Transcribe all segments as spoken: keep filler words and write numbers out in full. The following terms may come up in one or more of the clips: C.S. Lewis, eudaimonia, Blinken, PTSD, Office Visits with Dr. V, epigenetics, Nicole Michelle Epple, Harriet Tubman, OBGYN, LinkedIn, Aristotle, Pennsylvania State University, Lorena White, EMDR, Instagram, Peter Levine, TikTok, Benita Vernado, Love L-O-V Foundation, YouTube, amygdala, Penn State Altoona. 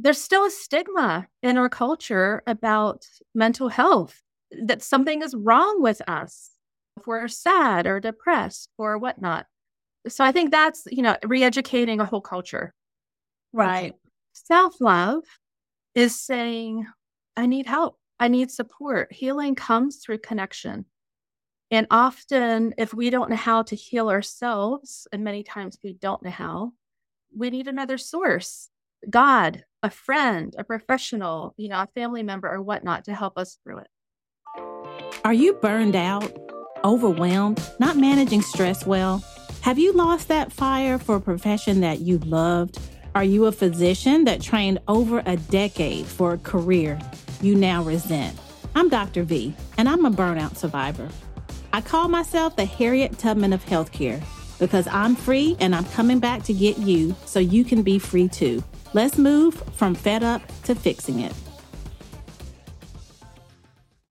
there's still a stigma in our culture about mental health, that something is wrong with us if we're sad or depressed or whatnot. So I think that's, you know, re-educating a whole culture. Right. Self-love is saying, I need help. I need support. Healing comes through connection. And often if we don't know how to heal ourselves, and many times we don't know how, we need another source, God, a friend, a professional, you know, a family member or whatnot to help us through it. Are you burned out, overwhelmed, not managing stress well? Have you lost that fire for a profession that you loved? Are you a physician that trained over a decade for a career you now resent? I'm Doctor V, and I'm a burnout survivor. I call myself the Harriet Tubman of healthcare because I'm free and I'm coming back to get you so you can be free too. Let's move from fed up to fixing it.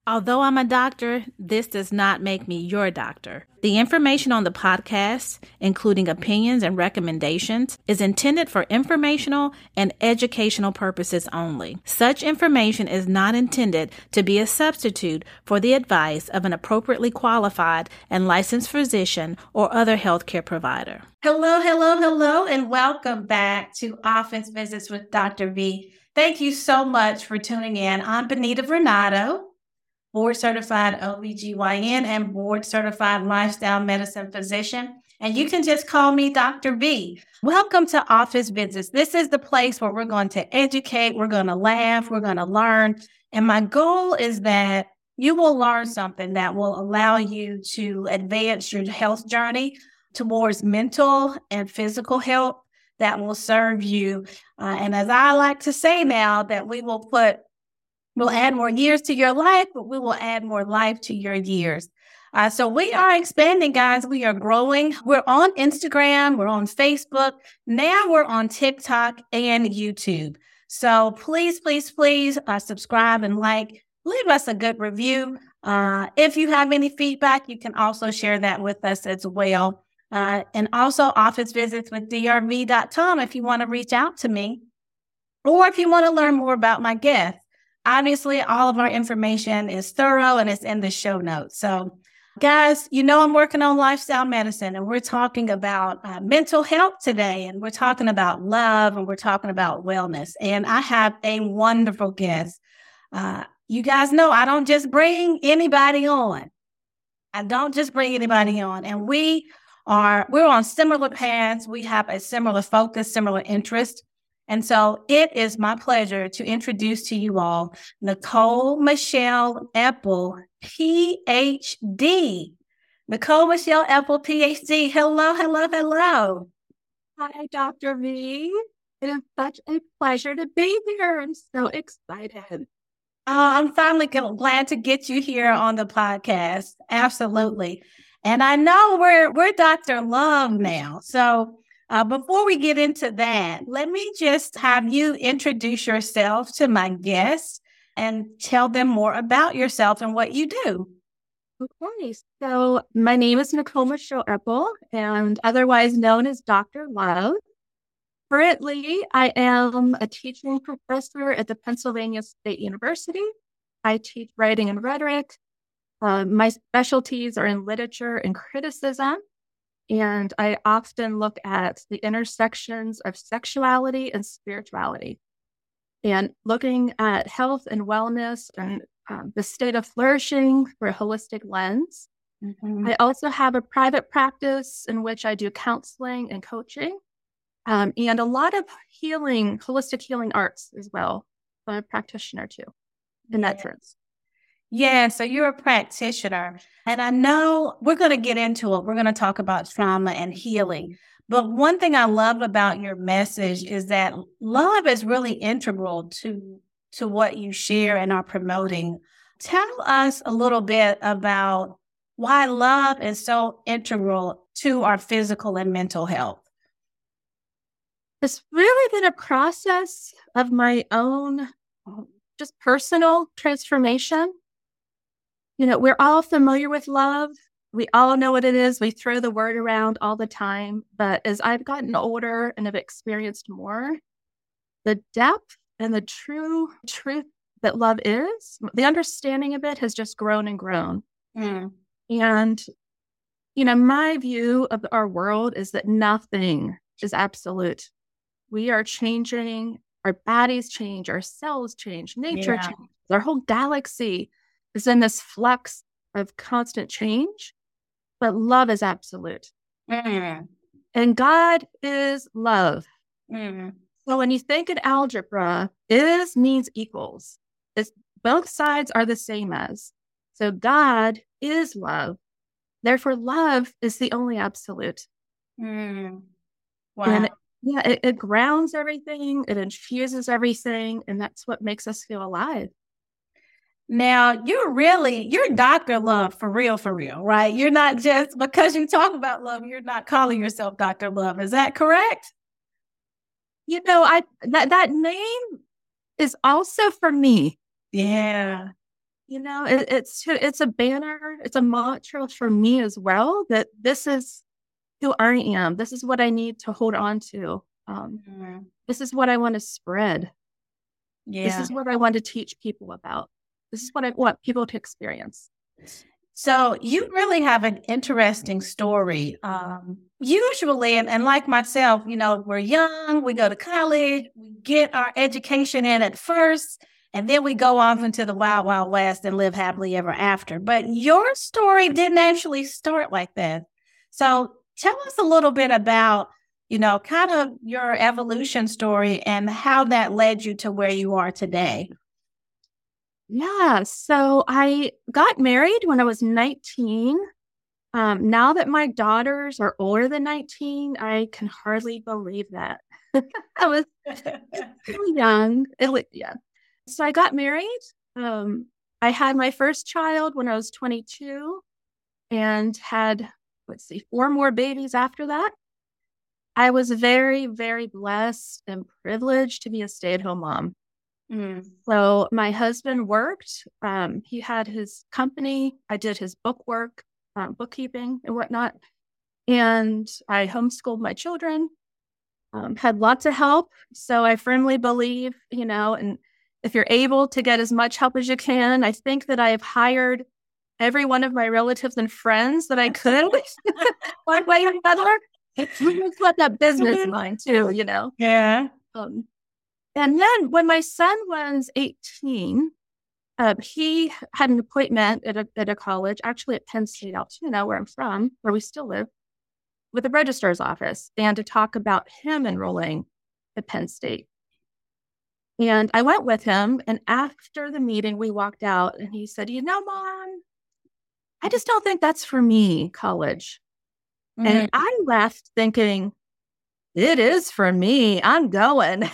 Although I'm a doctor, this does not make me your doctor. The information on the podcast, including opinions and recommendations, is intended for informational and educational purposes only. Such information is not intended to be a substitute for the advice of an appropriately qualified and licensed physician or other healthcare provider. Hello, hello, hello, and welcome back to Office Visits with Doctor V. Thank you so much for tuning in. I'm Benita Vernado, board-certified O B G Y N and board-certified lifestyle medicine physician. And you can just call me Doctor V. Welcome to Office Visits. This is the place where we're going to educate, we're going to laugh, we're going to learn. And my goal is that you will learn something that will allow you to advance your health journey towards mental and physical health that will serve you. Uh, and as I like to say now, that we will put We'll add more years to your life, but we will add more life to your years. Uh, so we are expanding, guys. We are growing. We're on Instagram. We're on Facebook. Now we're on TikTok and YouTube. So please, please, please uh, subscribe and like. Leave us a good review. Uh, if you have any feedback, you can also share that with us as well. Uh, and also Office Visits with D R V dot com if you want to reach out to me or if you want to learn more about my guests. Obviously, all of our information is thorough and it's in the show notes. So, guys, you know I'm working on lifestyle medicine and we're talking about uh, mental health today, and we're talking about love, and we're talking about wellness. And I have a wonderful guest. Uh, you guys know I don't just bring anybody on. I don't just bring anybody on. And we are, we're on similar paths. We have a similar focus, similar interest. And so it is my pleasure to introduce to you all Nicole Michelle Epple, P H D. Nicole Michelle Epple, P H D. Hello, hello, hello. Hi, Doctor V. It is such a pleasure to be here. I'm so excited. Uh, I'm finally glad to get you here on the podcast. Absolutely. And I know we're we're Doctor Love now, so. Uh, before we get into that, let me just have you introduce yourself to my guests and tell them more about yourself and what you do. Okay, so my name is Nicole Michelle Epple, and otherwise known as Doctor Love. Currently, I am a teaching professor at the Pennsylvania State University. I teach writing and rhetoric. Uh, my specialties are in literature and criticism. And I often look at the intersections of sexuality and spirituality, and looking at health and wellness and um, the state of flourishing through a holistic lens. Mm-hmm. I also have a private practice in which I do counseling and coaching um, and a lot of healing, holistic healing arts as well. So I'm a practitioner too in that sense. Yeah, so you're a practitioner, and I know we're going to get into it. We're going to talk about trauma and healing. But one thing I love about your message is that love is really integral to, to what you share and are promoting. Tell us a little bit about why love is so integral to our physical and mental health. It's really been a process of my own just personal transformation. You know, we're all familiar with love. We all know what it is. We throw the word around all the time. But as I've gotten older and have experienced more, the depth and the true truth that love is, the understanding of it has just grown and grown. Mm. And, you know, my view of our world is that nothing is absolute. We are changing, our bodies change, our cells change, nature yeah. changes, our whole galaxy is in this flux of constant change, but love is absolute. Mm. And God is love. Mm. So when you think in algebra, is means equals. It's both sides are the same as. So God is love. Therefore, love is the only absolute. Mm. Wow. And it, yeah, it, it grounds everything. It infuses everything. And that's what makes us feel alive. Now, you're really, you're Doctor Love for real, for real, right? You're not just, because you talk about love, you're not calling yourself Doctor Love. Is that correct? You know, I that, that name is also for me. Yeah. You know, it, it's it's a banner, it's a mantra for me as well, that this is who I am. This is what I need to hold on to. Um, mm-hmm. This is what I want to spread. Yeah. This is what I want to teach people about. This is what I want people to experience. So you really have an interesting story. Um, usually, and, and like myself, you know, we're young, we go to college, we get our education in at first, and then we go off into the wild, wild west and live happily ever after. But your story didn't actually start like that. So tell us a little bit about, you know, kind of your evolution story and how that led you to where you are today. Yeah. So I got married when I was nineteen. Um, now that my daughters are older than nineteen, I can hardly believe that. I was really young. It, yeah. So I got married. Um, I had my first child when I was twenty-two and had, let's see, four more babies after that. I was very, very blessed and privileged to be a stay-at-home mom. Mm. So my husband worked, um, he had his company, I did his book work, um, bookkeeping and whatnot, and I homeschooled my children, um, had lots of help. So I firmly believe, you know, and if you're able to get as much help as you can, I think that I have hired every one of my relatives and friends that I could, one way or another. It's what that business line too, you know? Yeah. Um, And then when my son was eighteen, uh, he had an appointment at a, at a college, actually at Penn State Altoona, where I'm from, where we still live, with the registrar's office, and to talk about him enrolling at Penn State. And I went with him, and after the meeting, we walked out, and he said, you know, Mom, I just don't think that's for me, college. Mm-hmm. And I left thinking, it is for me. I'm going.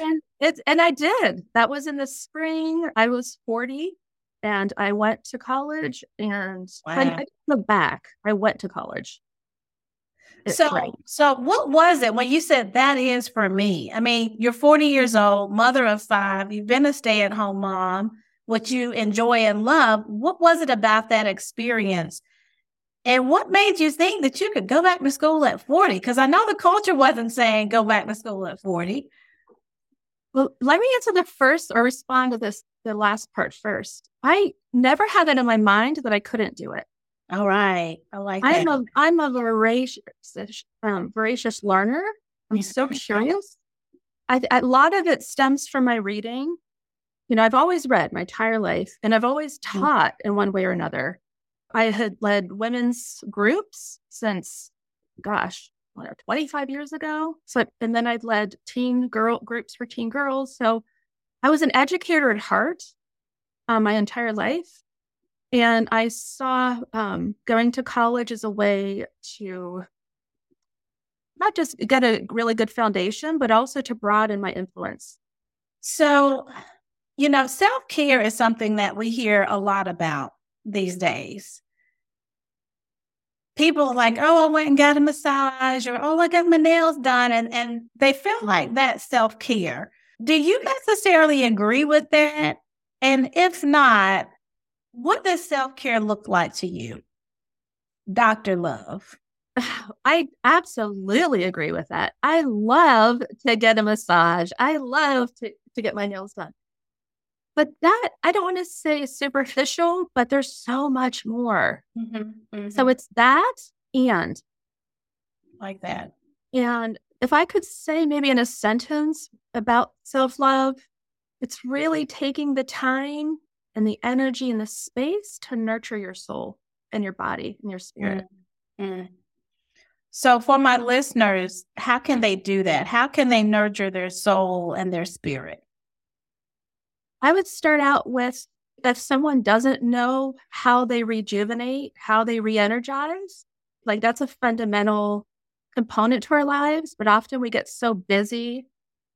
and it's and I did. That was in the spring. I was forty and I went to college, and wow. I, I didn't look back. I went to college. It's so great. So what was it when you said that is for me? I mean, you're forty years old, mother of five, you've been a stay-at-home mom, what you enjoy and love. What was it about that experience? And what made you think that you could go back to school at forty? Because I know the culture wasn't saying go back to school at forty. Well, let me answer the first or respond to this, the last part first. I never had it in my mind that I couldn't do it. All right. I like that. I'm a, I'm a voracious, um, voracious learner. I'm so curious. I, a lot of it stems from my reading. You know, I've always read my entire life, and I've always taught in one way or another. I had led women's groups since, gosh, whatever, twenty-five years ago. So, and then I'd led teen girl groups for teen girls. So I was an educator at heart um, my entire life. And I saw um, going to college as a way to not just get a really good foundation, but also to broaden my influence. So, you know, self-care is something that we hear a lot about these days. People are like, oh, I went and got a massage, or oh, I got my nails done. And, and they feel like that's self-care. Do you necessarily agree with that? And if not, what does self-care look like to you, Doctor Love? I absolutely agree with that. I love to get a massage. I love to, to get my nails done. But that, I don't want to say superficial, but there's so much more. Mm-hmm, mm-hmm. So it's that and. Like that. And if I could say maybe in a sentence about self-love, it's really taking the time and the energy and the space to nurture your soul and your body and your spirit. Mm-hmm. So for my listeners, how can they do that? How can they nurture their soul and their spirit? I would start out with, if someone doesn't know how they rejuvenate, how they re-energize, like that's a fundamental component to our lives. But often we get so busy,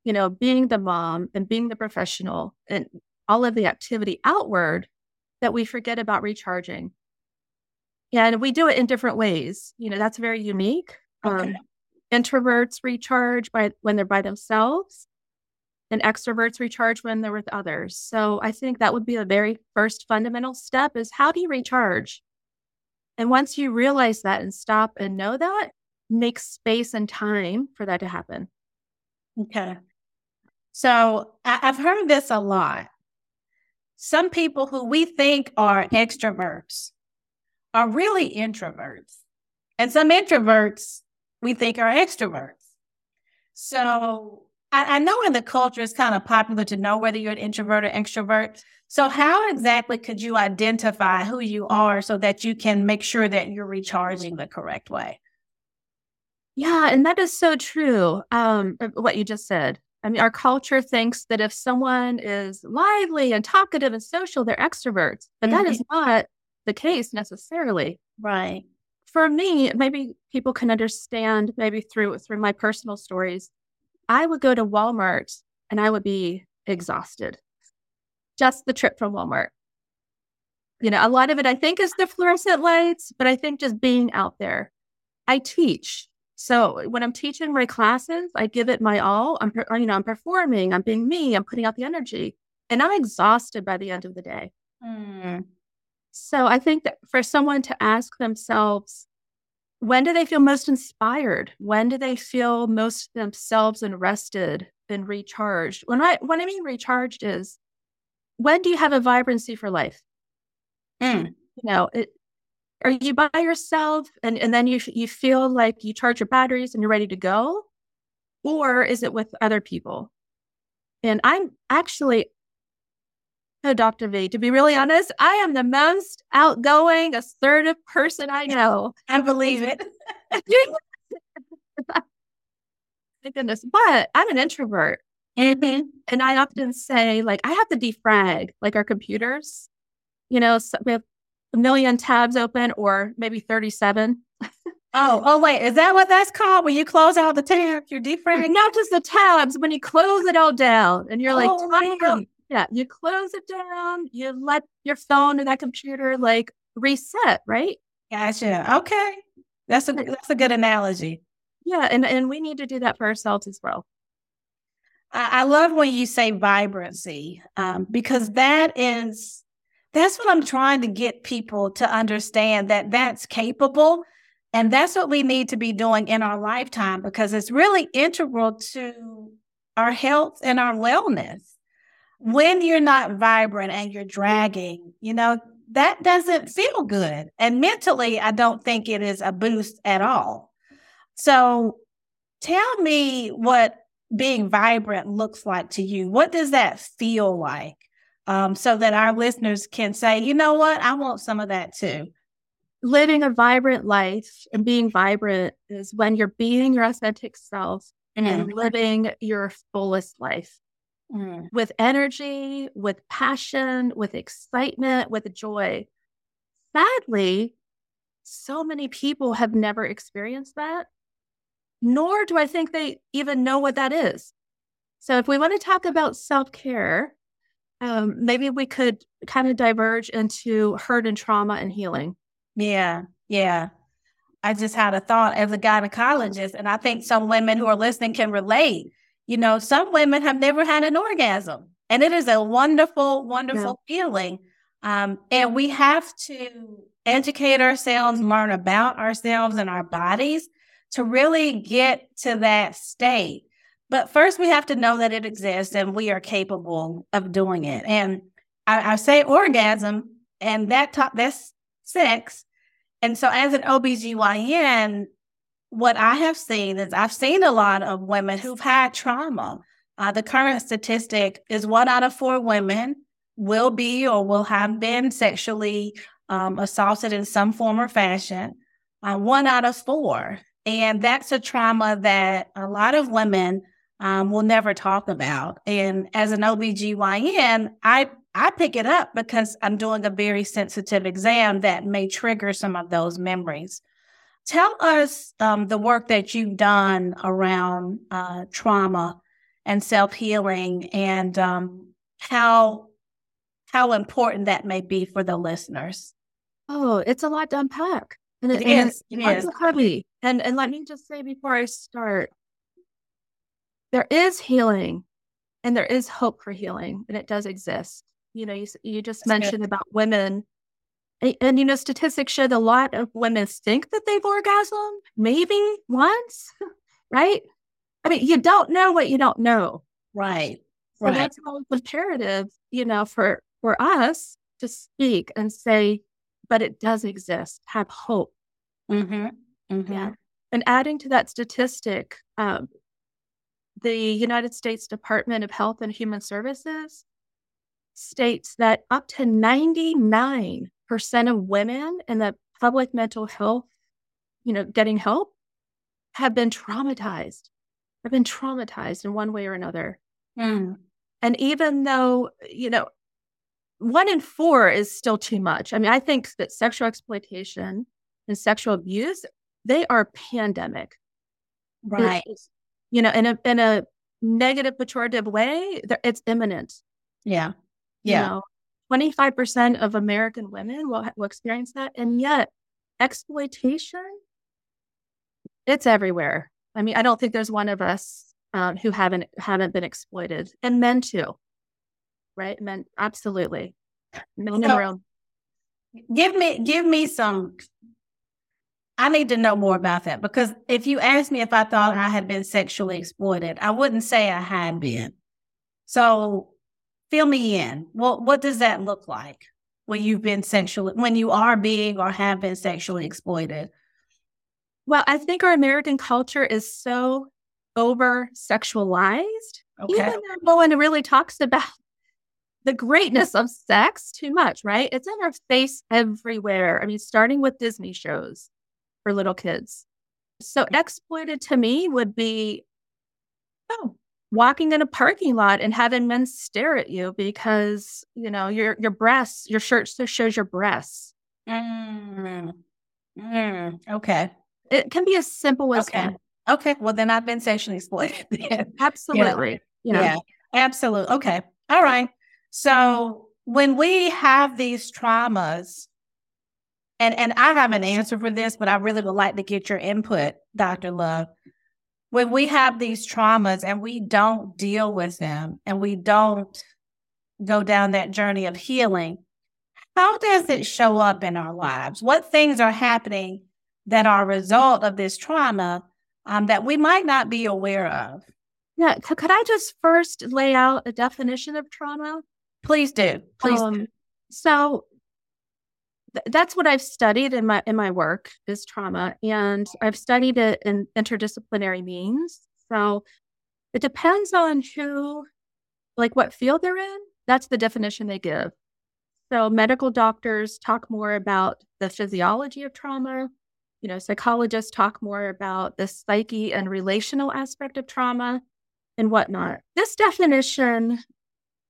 you know, being the mom and being the professional and all of the activity outward that we forget about recharging. And we do it in different ways. You know, that's very unique. Okay. Um, introverts recharge by when they're by themselves. And extroverts recharge when they're with others. So I think that would be the very first fundamental step is, how do you recharge? And once you realize that and stop and know that, make space and time for that to happen. Okay. So I- I've heard this a lot. Some people who we think are extroverts are really introverts. And some introverts we think are extroverts. So I know in the culture, it's kind of popular to know whether you're an introvert or extrovert. So how exactly could you identify who you are so that you can make sure that you're recharging the correct way? Yeah, and that is so true, um, what you just said. I mean, our culture thinks that if someone is lively and talkative and social, they're extroverts. But mm-hmm. that is not the case necessarily. Right. For me, maybe people can understand maybe through through my personal stories. I would go to Walmart and I would be exhausted. Just the trip from Walmart. You know, a lot of it I think is the fluorescent lights, but I think just being out there. I teach. So when I'm teaching my classes, I give it my all. I'm, you know, I'm performing, I'm being me, I'm putting out the energy, and I'm exhausted by the end of the day. Mm. So I think that for someone to ask themselves, when do they feel most inspired? When do they feel most themselves and rested and recharged? When I when I mean recharged is, when do you have a vibrancy for life? Mm. You know, it, are you by yourself and, and then you you feel like you charge your batteries and you're ready to go? Or is it with other people? And I'm actually, oh, Doctor V, to be really honest, I am the most outgoing, assertive person I know. I believe it. Thank goodness. But I'm an introvert. Mm-hmm. And I often say, like, I have to defrag, like, our computers. You know, so we have a million tabs open or maybe thirty-seven. Oh, oh, wait, is that what that's called? When you close out the tab, you're defragging? Not just the tabs, when you close it all down and you're like, oh, yeah, you close it down, you let your phone and that computer like reset, right? Gotcha. Okay. That's a that's a good analogy. Yeah, and, and we need to do that for ourselves as well. I, I love when you say vibrancy, um, because that is that's what I'm trying to get people to understand, that that's capable. And that's what we need to be doing in our lifetime, because it's really integral to our health and our wellness. When you're not vibrant and you're dragging, you know, that doesn't feel good. And mentally, I don't think it is a boost at all. So tell me what being vibrant looks like to you. What does that feel like? Um, so that our listeners can say, you know what, I want some of that too. Living a vibrant life and being vibrant is when you're being your authentic self mm-hmm. and living your fullest life. Mm. With energy, with passion, with excitement, with joy. Sadly, so many people have never experienced that, nor do I think they even know what that is. So if we want to talk about self-care, um, maybe we could kind of diverge into hurt and trauma and healing. Yeah, yeah. I just had a thought as a gynecologist, and I think some women who are listening can relate. You know, some women have never had an orgasm, and it is a wonderful, wonderful yeah. feeling. Um, and we have to educate ourselves, learn about ourselves and our bodies to really get to that state. But first, we have to know that it exists and we are capable of doing it. And I, I say orgasm, and that top, that's sex. And so as an O B G Y N, what I have seen is I've seen a lot of women who've had trauma. Uh, the current statistic is one out of four women will be or will have been sexually um, assaulted in some form or fashion, uh, one out of four. And that's a trauma that a lot of women um, will never talk about. And as an O B G Y N, I, I pick it up because I'm doing a very sensitive exam that may trigger some of those memories. Tell us um, the work that you've done around uh, trauma and self-healing and um, how how important that may be for the listeners. Oh, it's a lot to unpack. And it, it is. It is. Heavy. And, and let me just say before I start, there is healing and there is hope for healing, and it does exist. You know, you, you just That's mentioned good. About women. And, and, you know, statistics show that a lot of women think that they've orgasmed, maybe once, right? I mean, you don't know what you don't know. Right. So right. That's all imperative, you know, for, for us to speak and say, but it does exist. Have hope. Mm-hmm. Mm-hmm. Yeah. And adding to that statistic, um, the United States Department of Health and Human Services states that up to ninety-nine percent of women in the public mental health, you know, getting help, have been traumatized, have been traumatized in one way or another. Mm. And even though, you know, one in four is still too much. I mean, I think that sexual exploitation and sexual abuse, they are pandemic. Right. It's, you know, in a in a negative, pejorative way, it's imminent. Yeah. Yeah. You know, twenty-five percent of American women will, will experience that. And yet, exploitation, it's everywhere. I mean, I don't think there's one of us um, who haven't haven't been exploited. And men too. Right? Men, absolutely. Men so, around. Give me, give me some. I need to know more about that, because if you asked me if I thought I had been sexually exploited, I wouldn't say I had been. So fill me in. Well, what does that look like when you've been sexually, when you are being or have been sexually exploited? Well, I think our American culture is so over-sexualized. Okay. Even though no one really talks about the greatness of sex too much, right? It's in our face everywhere. I mean, starting with Disney shows for little kids. So exploited to me would be, oh, walking in a parking lot and having men stare at you because, you know, your your breasts, your shirt shows your breasts. Mm. Mm. Okay. It can be as simple as okay. that. Okay. Well, then I've been sexually exploited. Absolutely. You know? Yeah. Absolutely. Okay. All right. So when we have these traumas, and, and I have an answer for this, but I really would like to get your input, Doctor Love. When we have these traumas and we don't deal with them and we don't go down that journey of healing, how does it show up in our lives? What things are happening that are a result of this trauma um, that we might not be aware of? Yeah. Could I just first lay out a definition of trauma? Please do. Please. Um, do. So th- that's what I've studied in my in my work is trauma, and I've studied it in interdisciplinary means. So it depends on who, like what field they're in. That's the definition they give. So medical doctors talk more about the physiology of trauma. You know, psychologists talk more about the psyche and relational aspect of trauma and whatnot. This definition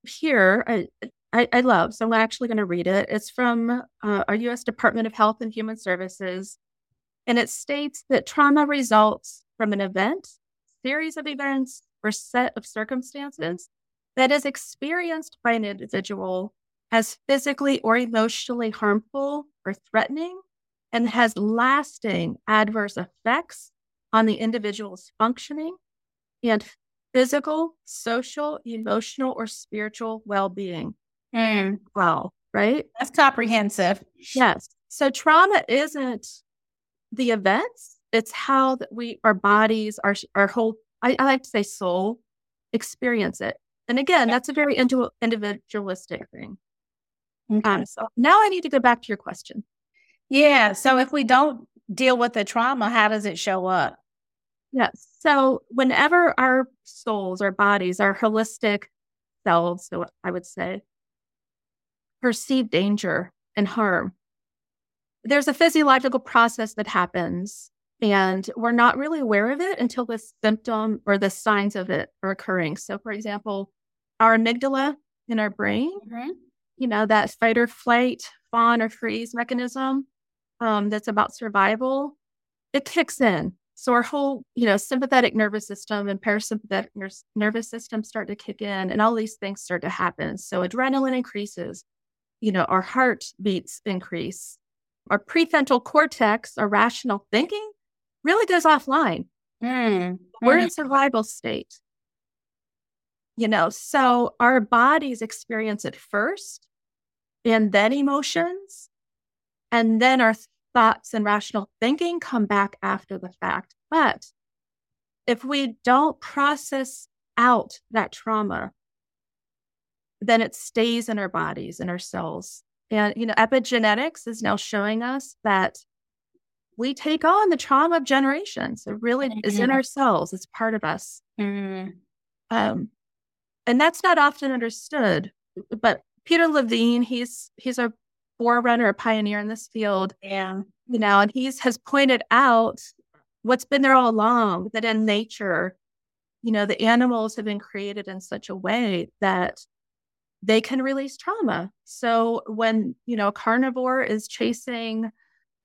here, I, I, I love, so I'm actually going to read it. It's from uh, our U S Department of Health and Human Services, and it states that trauma results from an event, series of events, or set of circumstances that is experienced by an individual as physically or emotionally harmful or threatening and has lasting adverse effects on the individual's functioning and physical, social, emotional, or spiritual well-being. Mm. Wow, right? That's comprehensive. Yes. So trauma isn't the events. It's how that we, our bodies, our our whole, I, I like to say soul, experience it. And again, that's a very individual, individualistic thing. Okay. Um, so now I need to go back to your question. Yeah. So if we don't deal with the trauma, how does it show up? Yes. So whenever our souls, our bodies, our holistic selves, so I would say, perceive danger and harm, there's a physiological process that happens, and we're not really aware of it until the symptom or the signs of it are occurring. So, for example, our amygdala in our brain, mm-hmm. you know, that fight or flight, fawn or freeze mechanism um, that's about survival, it kicks in. So our whole, you know, sympathetic nervous system and parasympathetic ner- nervous system start to kick in, and all these things start to happen. So adrenaline increases, you know, our heart beats increase, our prefrontal cortex, our rational thinking really goes offline. Mm. We're mm. in survival state, you know, so our bodies experience it first, and then emotions, and then our thoughts and rational thinking come back after the fact. But if we don't process out that trauma, then it stays in our bodies and our cells. And, you know, epigenetics is now showing us that we take on the trauma of generations. It really mm-hmm. is in our cells. It's part of us. Mm-hmm. Um, and that's not often understood. But Peter Levine, he's he's a forerunner, a pioneer in this field. Yeah. You know, and he's has pointed out what's been there all along, that in nature, you know, the animals have been created in such a way that they can release trauma. So when, you know, a carnivore is chasing,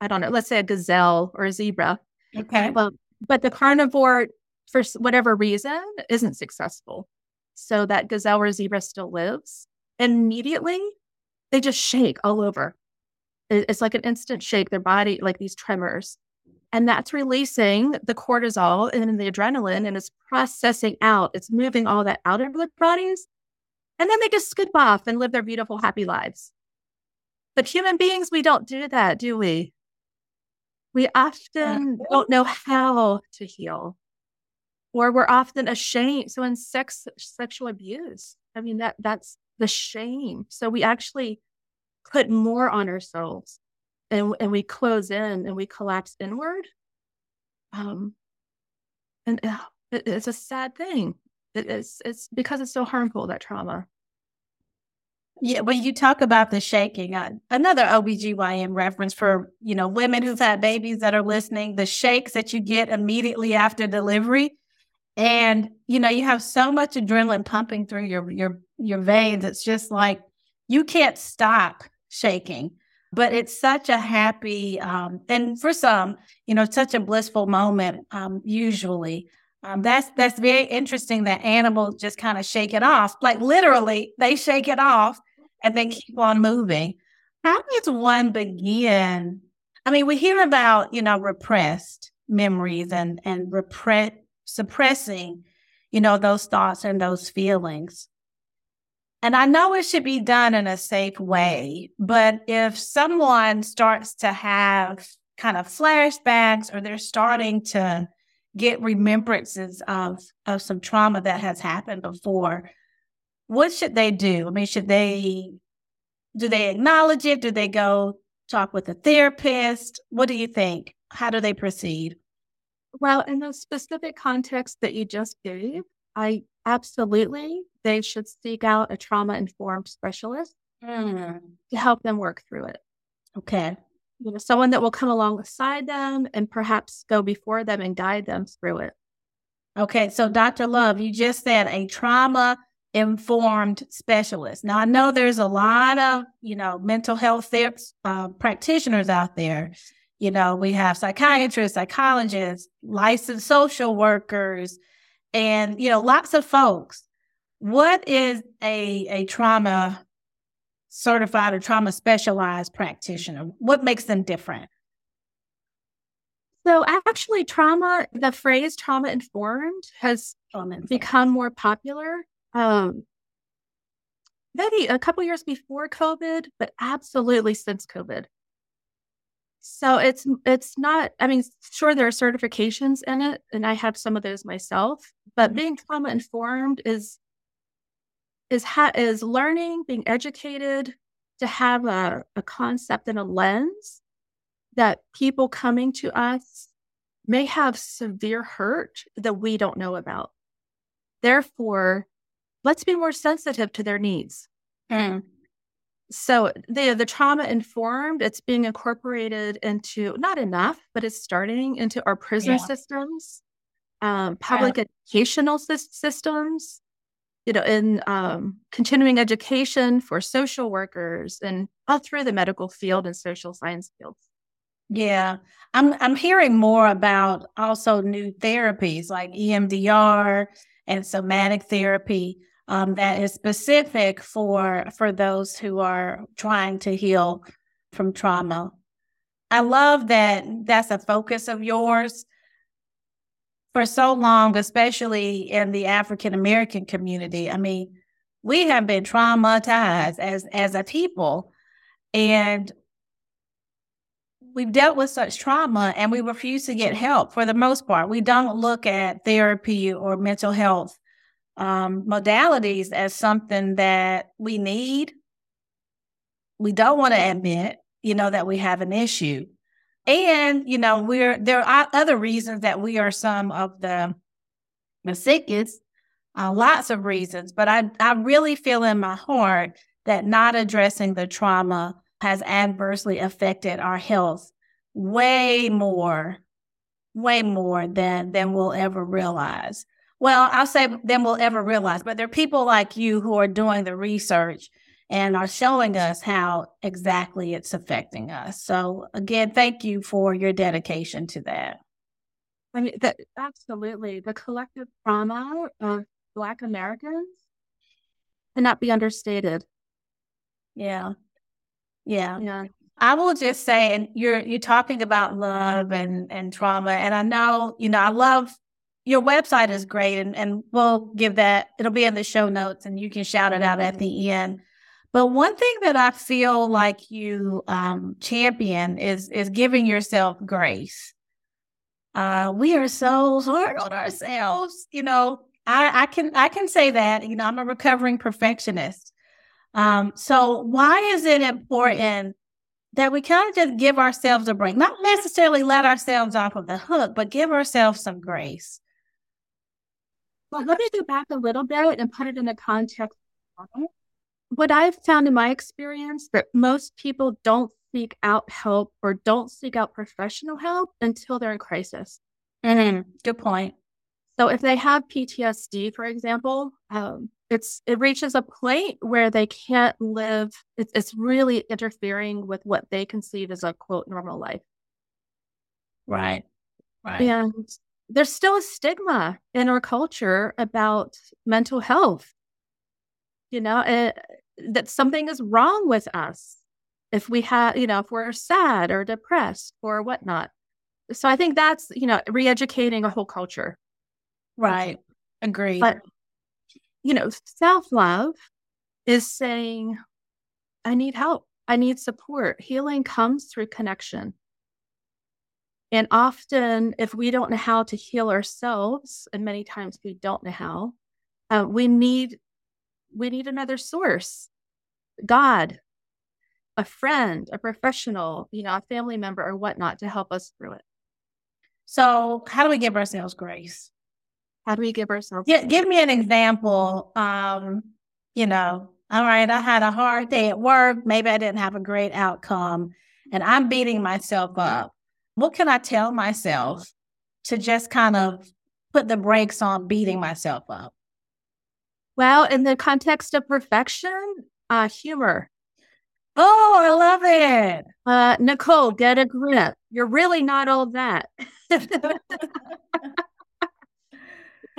I don't know, let's say a gazelle or a zebra. Okay. Well, but the carnivore, for whatever reason, isn't successful. So that gazelle or zebra still lives. Immediately, they just shake all over. It's like an instant shake, their body, like these tremors. And that's releasing the cortisol and the adrenaline, and it's processing out. It's moving all that out of their bodies. And then they just skip off and live their beautiful, happy lives. But human beings, we don't do that, do we? We often don't know how to heal, or we're often ashamed. So in sex, sexual abuse, I mean, that that's the shame. So we actually put more on ourselves, and and we close in and we collapse inward. Um, and uh, it, it's a sad thing. It, it's it's because it's so harmful, that trauma. Yeah, when you talk about the shaking, uh, another O B G Y N reference for, you know, women who've had babies that are listening, the shakes that you get immediately after delivery. And, you know, you have so much adrenaline pumping through your your your veins. It's just like you can't stop shaking. But it's such a happy um, and for some, you know, such a blissful moment um, usually. Um, that's that's very interesting that animals just kind of shake it off. Like literally, they shake it off and they keep on moving. How does one begin? I mean, we hear about, you know, repressed memories and and repress suppressing, you know, those thoughts and those feelings. And I know it should be done in a safe way, but if someone starts to have kind of flashbacks, or they're starting to get remembrances of, of some trauma that has happened before, what should they do? I mean, should they, do they acknowledge it? Do they go talk with a therapist? What do you think? How do they proceed? Well, in the specific context that you just gave, I absolutely, they should seek out a trauma-informed specialist mm. to help them work through it. Okay. You know, someone that will come alongside them and perhaps go before them and guide them through it. Okay. So Doctor Love, you just said a trauma-informed specialist. Now, I know there's a lot of, you know, mental health therapists, uh, practitioners out there. You know, we have psychiatrists, psychologists, licensed social workers, and, you know, lots of folks. What is a, a trauma certified or trauma specialized practitioner? What makes them different? So actually trauma, the phrase trauma informed has trauma-informed. become more popular. Um, maybe a couple years before COVID, but absolutely since COVID. So it's it's not, I mean, sure, there are certifications in it, and I have some of those myself, but mm-hmm. being trauma informed is is ha- is learning, being educated to have a, a concept and a lens that people coming to us may have severe hurt that we don't know about. Therefore, let's be more sensitive to their needs. Mm. So the the trauma informed, it's being incorporated into, not enough, but it's starting into our prison yeah. systems, um, public yeah. educational sy- systems, you know, in um, continuing education for social workers and all through the medical field and social science fields. Yeah, I'm I'm hearing more about also new therapies like E M D R and somatic therapy. Um, that is specific for for those who are trying to heal from trauma. I love that that's a focus of yours. For so long, especially in the African-American community, I mean, we have been traumatized as, as a people, and we've dealt with such trauma and we refuse to get help for the most part. We don't look at therapy or mental health Um, modalities as something that we need. We don't want to admit, you know, that we have an issue. And, you know, we're there are other reasons that we are some of the, the sickest, uh, lots of reasons. But I, I really feel in my heart that not addressing the trauma has adversely affected our health way more, way more than, than we'll ever realize. Well, I'll say than we'll ever realize, but there are people like you who are doing the research and are showing us how exactly it's affecting us. So again, thank you for your dedication to that. I mean, that, absolutely. The collective trauma of Black Americans cannot be understated. Yeah. Yeah. Yeah. I will just say, and you're, you're talking about love and, and trauma. And I know, you know, I love your website is great, and, and we'll give that. It'll be in the show notes, and you can shout it out at the end. But one thing that I feel like you um, champion is is giving yourself grace. Uh, we are so hard on ourselves. You know, I, I can I can say that. You know, I'm a recovering perfectionist. Um, so why is it important that we kind of just give ourselves a break? Not necessarily let ourselves off of the hook, but give ourselves some grace. Well, let me go back a little bit and put it in the context of what I've found in my experience, that most people don't seek out help or don't seek out professional help until they're in crisis. Mm-hmm. Good point. So if they have P T S D, for example, um, it's it reaches a point where they can't live. It's, it's really interfering with what they conceive as a, quote, normal life. Right. Right. And there's still a stigma in our culture about mental health. You know, it, that something is wrong with us if we have, you know, if we're sad or depressed or whatnot. So I think that's, you know, re-educating a whole culture. Right. Agreed. But, you know, self-love is saying, I need help. I need support. Healing comes through connection. And often, if we don't know how to heal ourselves, and many times we don't know how, uh, we need we need another source, God, a friend, a professional, you know, a family member or whatnot to help us through it. So how do we give ourselves grace? How do we give ourselves grace? Yeah, give me an example. Um, you know, all right, I had a hard day at work. Maybe I didn't have a great outcome and I'm beating myself up. What can I tell myself to just kind of put the brakes on beating myself up? Well, in the context of perfection, uh, humor. Oh, I love it. Uh, Nicole, get a grip. You're really not all that.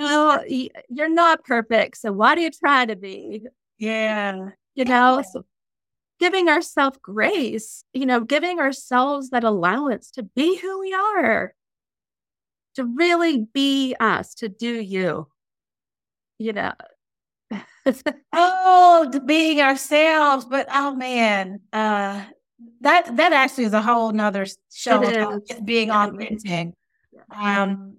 No, you're not perfect. So why do you try to be? Yeah. You know, so giving ourselves grace, you know, giving ourselves that allowance to be who we are, to really be us, to do you, you know. Oh, to being ourselves. But, oh, man, uh, that that actually is a whole nother show about being authentic. Um,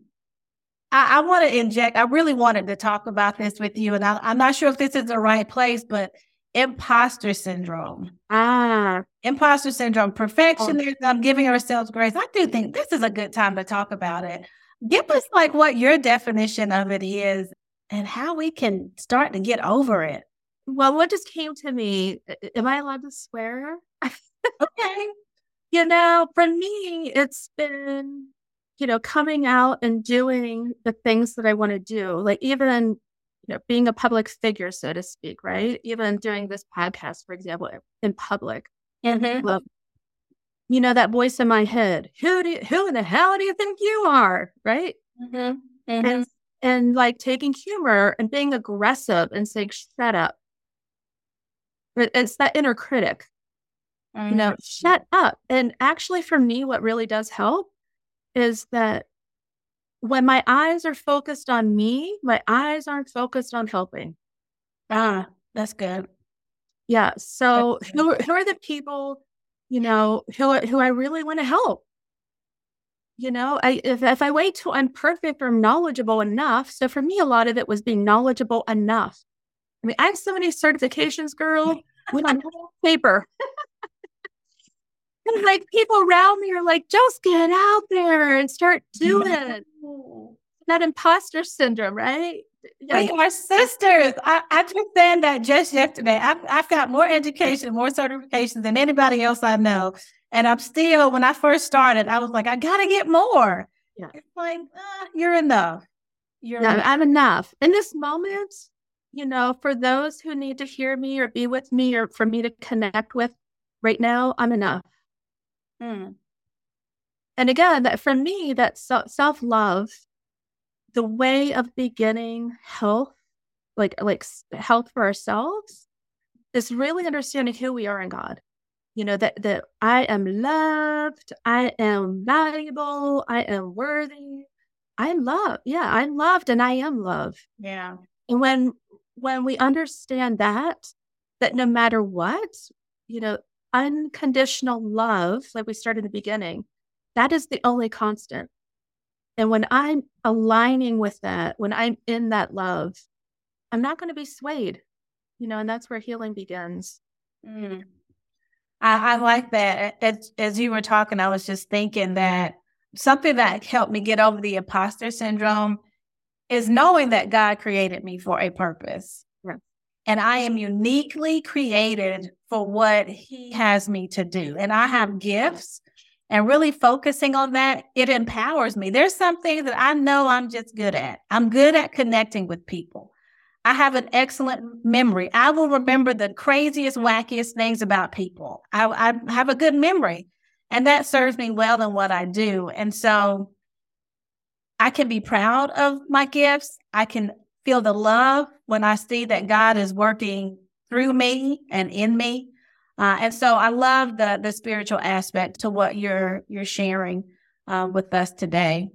I, I want to inject, I really wanted to talk about this with you, and I, I'm not sure if this is the right place, but imposter syndrome. Ah. Imposter syndrome, perfectionism, oh. giving ourselves grace. I do think this is a good time to talk about it. Give us like what your definition of it is and how we can start to get over it. Well, what just came to me, am I allowed to swear? Okay. You know, for me, it's been, you know, coming out and doing the things that I want to do, like even, you know, being a public figure, so to speak, right? Even doing this podcast, for example, in public. Mm-hmm. Well, you know, that voice in my head, who do you, who in the hell do you think you are, right? Mm-hmm. Mm-hmm. And, and like taking humor and being aggressive and saying, shut up. It's that inner critic. Mm-hmm. You know, shut up. And actually for me, what really does help is that when my eyes are focused on me, my eyes aren't focused on helping. Ah, that's good. Yeah. So good. Who, who are the people, you know, who who I really want to help? You know, I if, if I wait till I'm perfect or knowledgeable enough. So for me, a lot of it was being knowledgeable enough. I mean, I have so many certifications, girl, with on paper. And like people around me are like, just get out there and start doing it. That imposter syndrome, right? We are sisters. I, I just said that just yesterday. I've, I've got more education, more certifications than anybody else I know. And I'm still, when I first started, I was like, I got to get more. Yeah. It's like, uh, you're enough. You're no, enough. I'm enough. In this moment, you know, for those who need to hear me or be with me or for me to connect with right now, I'm enough. Mm. And again, that for me, that self-love, the way of beginning health, like like health for ourselves, is really understanding who we are in God. You know, that that I am loved, I am valuable, I am worthy, I am loved. Yeah, I'm loved and I am loved. Yeah. And when when we understand that, that no matter what, you know, unconditional love, like we started in the beginning, that is the only constant. And when I'm aligning with that, when I'm in that love, I'm not going to be swayed, you know, and that's where healing begins. Mm. I, I like that. As, as you were talking, I was just thinking that something that helped me get over the imposter syndrome is knowing that God created me for a purpose. Right. And I am uniquely created for what he has me to do. And I have gifts, and really focusing on that, it empowers me. There's some things that I know I'm just good at. I'm good at connecting with people. I have an excellent memory. I will remember the craziest, wackiest things about people. I, I have a good memory, and that serves me well in what I do. And so I can be proud of my gifts. I can feel the love when I see that God is working through me and in me. Uh, and so I love the the spiritual aspect to what you're you're sharing uh, with us today.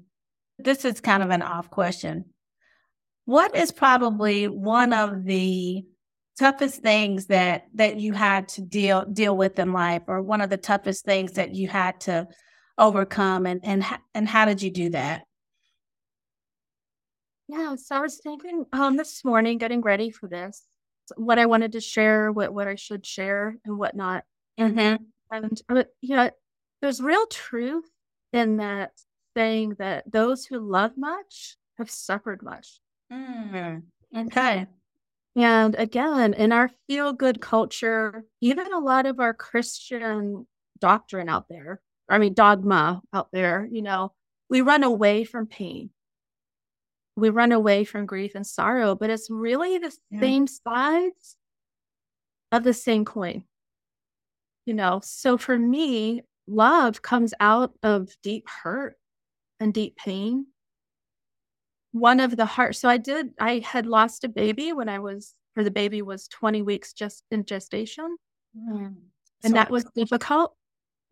This is kind of an off question. What is probably one of the toughest things that that you had to deal deal with in life, or one of the toughest things that you had to overcome, and and and how did you do that? Yeah, so I was thinking um, this morning, getting ready for this, what I wanted to share, what, what I should share and whatnot. Mm-hmm. And, you know, there's real truth in that saying that those who love much have suffered much. Mm-hmm. Okay. And again, in our feel-good culture, even a lot of our Christian doctrine out there, I mean, dogma out there, you know, we run away from pain. We run away from grief and sorrow, but it's really the yeah. same sides of the same coin, you know? So for me, love comes out of deep hurt and deep pain. One of the heart. So I did, I had lost a baby when I was, or the baby was twenty weeks just in gestation. Mm. And so that was difficult,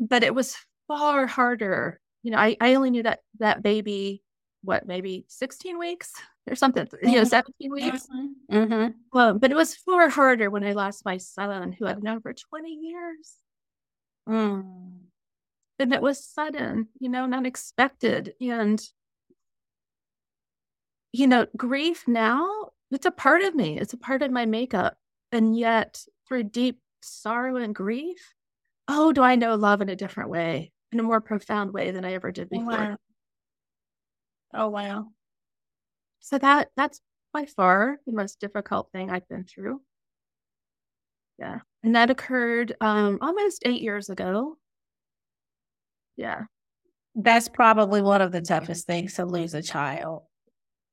but it was far harder. You know, I, I only knew that that baby, what, maybe sixteen weeks or something, you know, seventeen weeks. Mm-hmm. Well, but it was far harder when I lost my son, who I've known for twenty years. Mm. And it was sudden, you know, not expected. And, you know, grief now, it's a part of me. It's a part of my makeup. And yet through deep sorrow and grief, oh, do I know love in a different way, in a more profound way than I ever did before. Wow. Oh, wow. So that that's by far the most difficult thing I've been through. Yeah. And that occurred um, almost eight years ago. Yeah. That's probably one of the toughest things, to lose a child.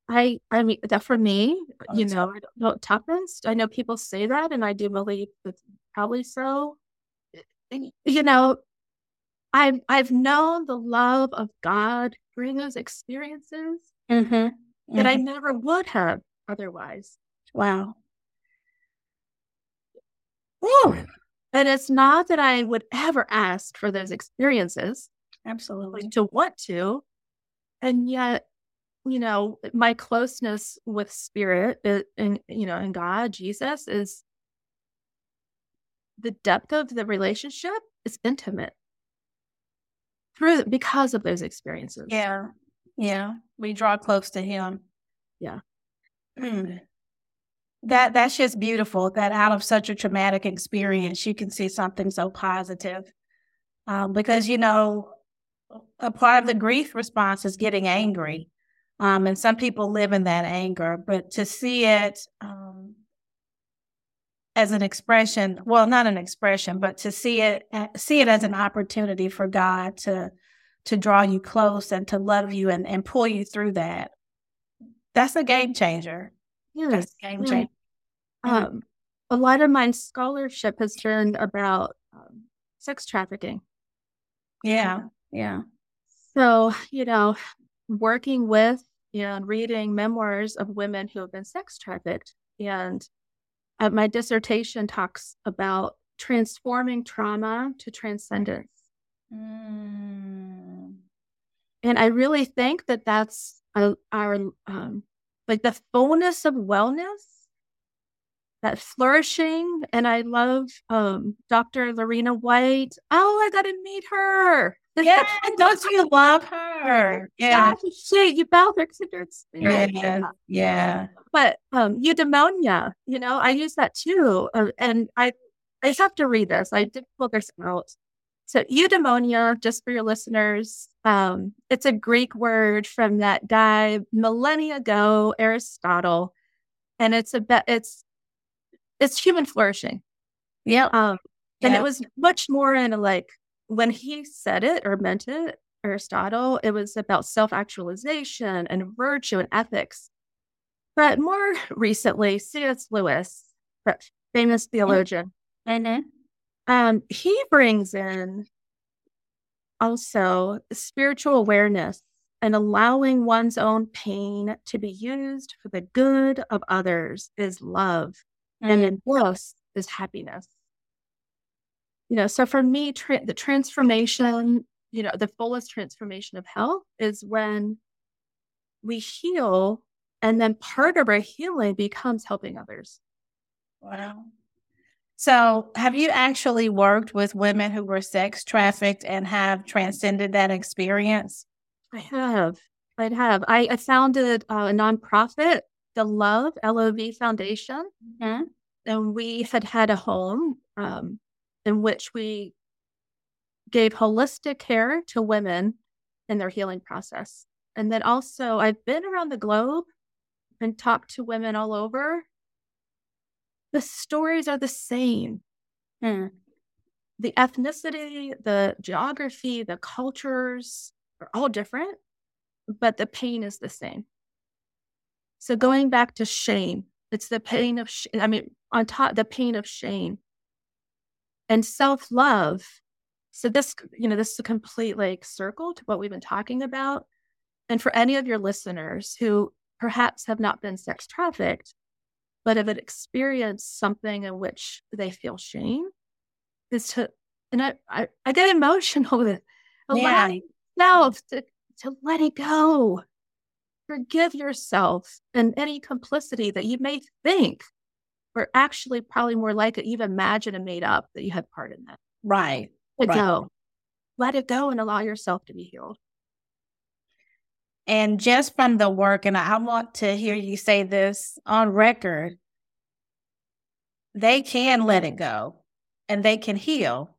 I I mean, that for me, oh, you know, I don't know toughest. I know people say that, and I do believe that's probably so. You know, I've, I've known the love of God during those experiences mm-hmm. Mm-hmm. that I never would have otherwise. Wow. Ooh. And it's not that I would ever ask for those experiences. Absolutely. To want to. And yet, you know, my closeness with spirit and, you know, and God, Jesus, is the depth of the relationship is intimate through because of those experiences. Yeah. Yeah. We draw close to him. Yeah. Mm. That that's just beautiful, that out of such a traumatic experience, you can see something so positive. Um, because, you know, a part of the grief response is getting angry. Um, and some people live in that anger. But to see it um, as an expression, well, not an expression, but to see it see it as an opportunity for God to to draw you close and to love you and, and pull you through that, that's a game changer. Yes. Game um, a lot of my scholarship has turned about um, sex trafficking. Yeah. Yeah. So, you know, working with and reading memoirs of women who have been sex trafficked. And uh, my dissertation talks about transforming trauma to transcendence. Mm. And I really think that that's uh, our... Um, like the fullness of wellness, that flourishing. And I love um, Doctor Lorena White. Oh, I got to meet her. Yeah, don't you love her? Yeah. Shit, you both are considered spirit. Yeah. yeah. But um, eudaimonia, you know, I use that too. Uh, and I I have to read this. I did pull this out. So eudaimonia, just for your listeners, um, it's a Greek word from that guy millennia ago, Aristotle, and it's a be- it's it's human flourishing. Yeah, um, and yeah. It was much more in a, like when he said it or meant it, Aristotle. It was about self-actualization and virtue and ethics. But more recently, C S Lewis, famous theologian. Mm-hmm. Um, he brings in also spiritual awareness and allowing one's own pain to be used for the good of others is love. Mm-hmm. And then bliss is happiness. You know, so for me, tra- the transformation, you know, the fullest transformation of health is when we heal, and then part of our healing becomes helping others. Wow. So have you actually worked with women who were sex trafficked and have transcended that experience? I have. I have. I, I founded a nonprofit, the Love L O V Foundation. Mm-hmm. And we had had a home um, in which we gave holistic care to women in their healing process. And then also I've been around the globe and talked to women all over. The stories are the same. Mm. The ethnicity, the geography, the cultures are all different, but the pain is the same. So going back to shame, it's the pain of, sh- I mean, on top, the pain of shame and self-love. So this, you know, this is a complete like circle to what we've been talking about. And for any of your listeners who perhaps have not been sex trafficked, but if it experienced something in which they feel shame, is to, and I, I, I get emotional with it. Allow yeah. yourself to, to let it go. Forgive yourself and any complicity that you may think, or actually probably more likely you've imagined and made up that you had part in that. Right. it right. go. Let it go and allow yourself to be healed. And just from the work, and I want to hear you say this on record, they can let it go and they can heal.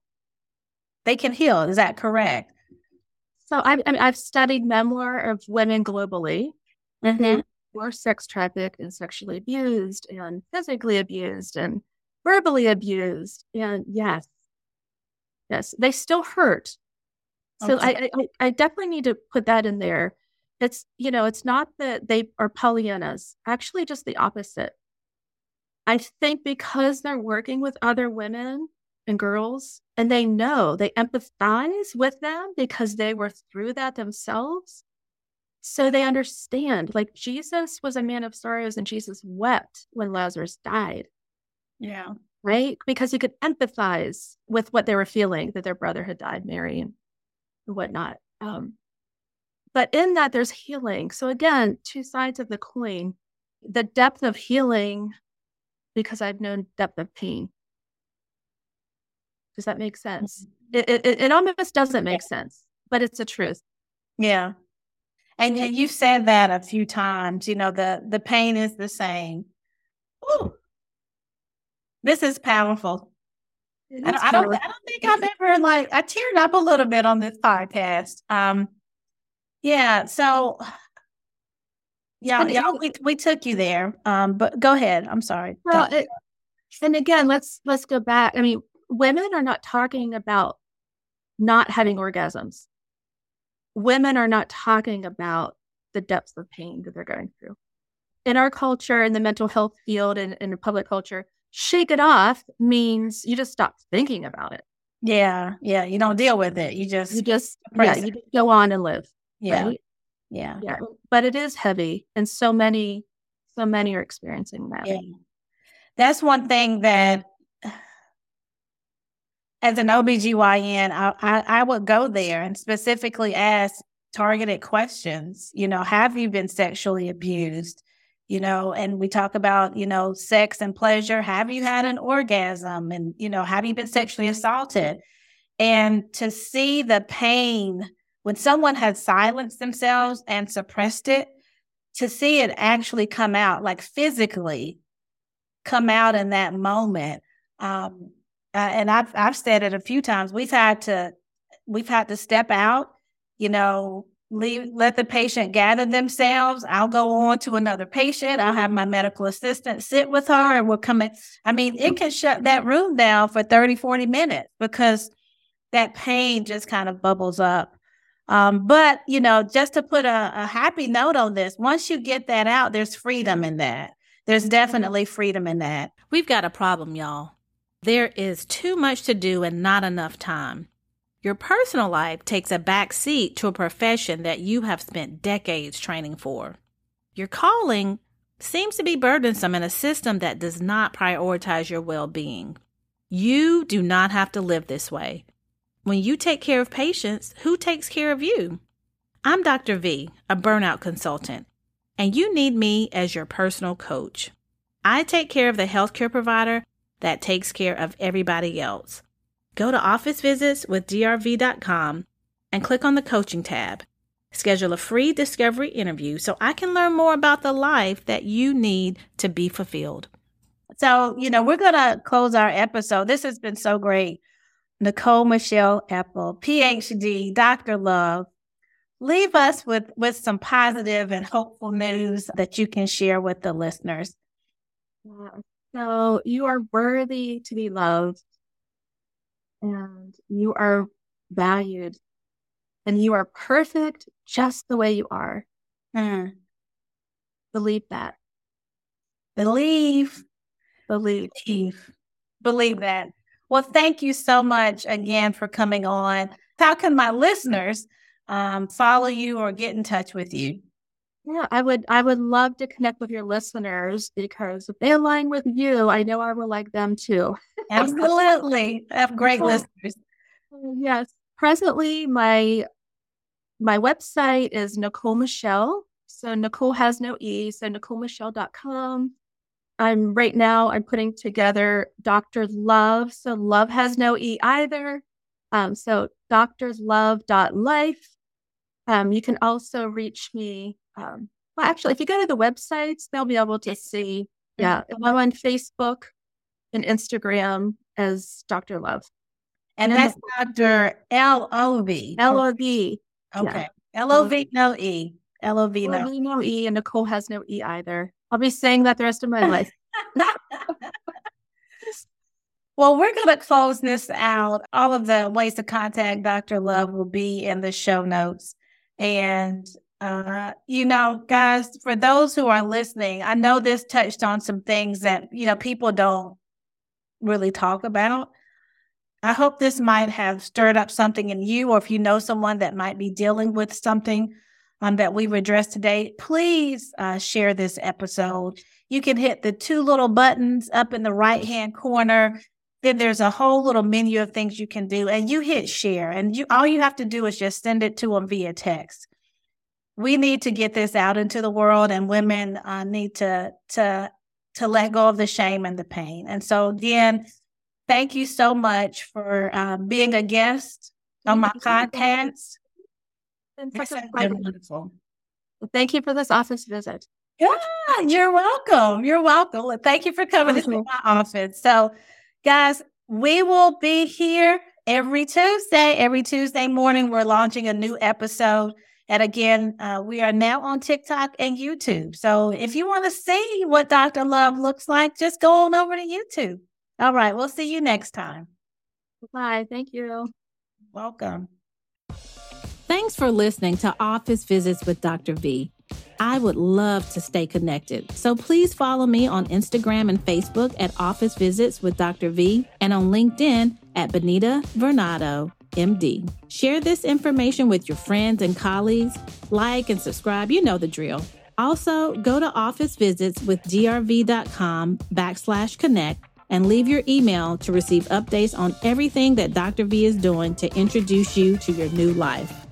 They can heal. Is that correct? So I, I mean, I've studied memoir of women globally mm-hmm. who were sex trafficked and sexually abused and physically abused and verbally abused. And yes, yes, they still hurt. So okay. I, I, I definitely need to put that in there. It's, you know, it's not that they are Pollyannas, actually just the opposite. I think because they're working with other women and girls and they know, they empathize with them because they were through that themselves. So they understand, like Jesus was a man of sorrows and Jesus wept when Lazarus died. Yeah. Right? Because he could empathize with what they were feeling, that their brother had died, Mary and whatnot. Um, But in that, there's healing. So again, two sides of the coin. The depth of healing, because I've known depth of pain. Does that make sense? It, it, it almost doesn't make sense, but it's the truth. Yeah. And you've said that a few times. You know, the, the pain is the same. Ooh, this is powerful. It is I, I, don't, I don't think I've ever, like, I teared up a little bit on this podcast. Um. Yeah. So, yeah, y'all, we we took you there. Um, but go ahead. I'm sorry. Well, it, and again, let's let's go back. I mean, women are not talking about not having orgasms. Women are not talking about the depths of pain that they're going through. In our culture, in the mental health field, and in, in public culture, shake it off means you just stop thinking about it. Yeah. Yeah. You don't deal with it. You just you just yeah, you just go on and live. Yeah. Right? yeah, yeah, but it is heavy, and so many, so many are experiencing that. Yeah. That's one thing that, as an O B G Y N, I, I I would go there and specifically ask targeted questions. You know, have you been sexually abused? You know, and we talk about, you know, sex and pleasure. Have you had an orgasm? And, you know, have you been sexually assaulted? And to see the pain. When someone has silenced themselves and suppressed it, to see it actually come out, like physically come out in that moment. Um, uh, and I've, I've said it a few times, we've had to, we've had to step out, you know, leave, let the patient gather themselves. I'll go on to another patient. I'll have my medical assistant sit with her and we'll come in. I mean, it can shut that room down for thirty, forty minutes because that pain just kind of bubbles up. Um, but, you know, just to put a, a happy note on this, once you get that out, there's freedom in that. There's definitely freedom in that. We've got a problem, y'all. There is too much to do and not enough time. Your personal life takes a back seat to a profession that you have spent decades training for. Your calling seems to be burdensome in a system that does not prioritize your well-being. You do not have to live this way. When you take care of patients, who takes care of you? I'm Doctor V, a burnout consultant, and you need me as your personal coach. I take care of the healthcare provider that takes care of everybody else. Go to office visits with d r v dot com and click on the coaching tab. Schedule a free discovery interview so I can learn more about the life that you need to be fulfilled. So, you know, we're going to close our episode. This has been so great. Nicole Michelle Epple, P H D, Doctor Love, leave us with, with some positive and hopeful news that you can share with the listeners. So you are worthy to be loved, and you are valued, and you are perfect just the way you are. Mm. Believe that. Believe. Believe. Believe, Believe that. Well, thank you so much again for coming on. How can my listeners um, follow you or get in touch with you? Yeah, I would I would love to connect with your listeners, because if they align with you, I know I will like them too. Absolutely. I have great listeners. Yes. Presently, my my website is Nicole Michelle. So Nicole has no E, so nicole michelle dot com. I'm right now, I'm putting together Doctor Love. So Love has no E either. Um, so doctors love dot life. Um, you can also reach me. Um, well, actually, if you go to the websites, they'll be able to see. Yeah, I'm on Facebook and Instagram as Doctor Love. And, and that's Doctor L O V. L O V. Okay. Yeah. L O V, no E. L O V, no. L O V, no E, and Nicole has no E either. I'll be saying that the rest of my life. Well, we're going to close this out. All of the ways to contact Doctor Love will be in the show notes. And, uh, you know, guys, for those who are listening, I know this touched on some things that, you know, people don't really talk about. I hope this might have stirred up something in you, or if you know someone that might be dealing with something um, that we've addressed today, please uh, share this episode. You can hit the two little buttons up in the right-hand corner. Then there's a whole little menu of things you can do, and you hit share, and you all you have to do is just send it to them via text. We need to get this out into the world, and women uh, need to to to let go of the shame and the pain. And so again, thank you so much for uh, being a guest on my podcast. It's been wonderful. Thank you for this office visit. Yeah, you're welcome. You're welcome. Thank you for coming to my office. So. Guys, we will be here every Tuesday. Every Tuesday morning, we're launching a new episode. And again, uh, we are now on TikTok and YouTube. So if you want to see what Doctor Love looks like, just go on over to YouTube. All right. We'll see you next time. Bye. Thank you. Welcome. Thanks for listening to Office Visits with Doctor V. I would love to stay connected. So please follow me on Instagram and Facebook at Office Visits with Doctor V and on LinkedIn at Benita Vernado, M D. Share this information with your friends and colleagues. Like and subscribe. You know the drill. Also, go to office visits with d r v dot com backslash connect and leave your email to receive updates on everything that Doctor V is doing to introduce you to your new life.